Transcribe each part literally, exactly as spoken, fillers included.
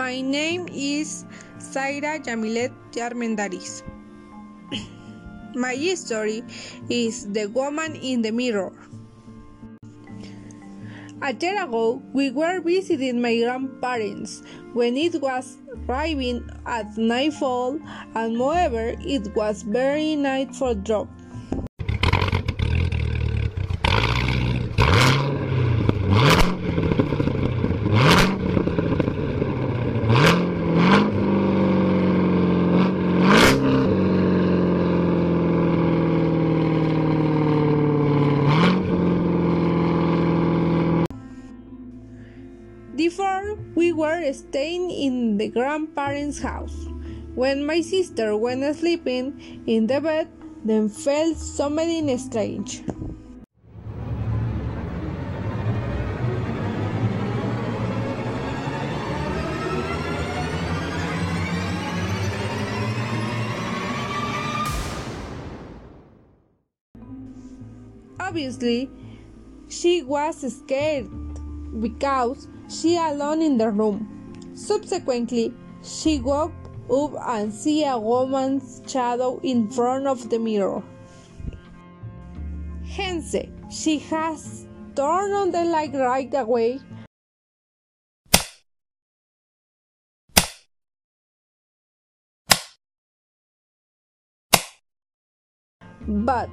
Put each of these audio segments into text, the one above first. My name is Zaira Yamilet Yarmendariz. My story is The Woman in the Mirror. A year ago, we were visiting my grandparents when it was arriving at nightfall, and moreover, it was very night for drop. Before, we were staying in the grandparents' house. When my sister went sleeping in the bed, then felt something strange. Obviously, she was scared because she alone in the room. Subsequently, she woke up and see a woman's shadow in front of the mirror. Hence, she has turned on the light right away. But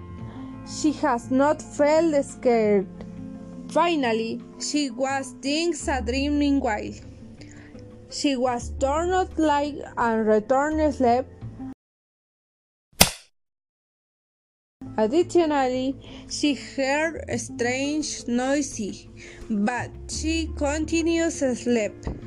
she has not felt scared. Finally, she was things a dreaming while. She was turned out light and returned to sleep. Additionally, she heard a strange noise, but she continues to sleep.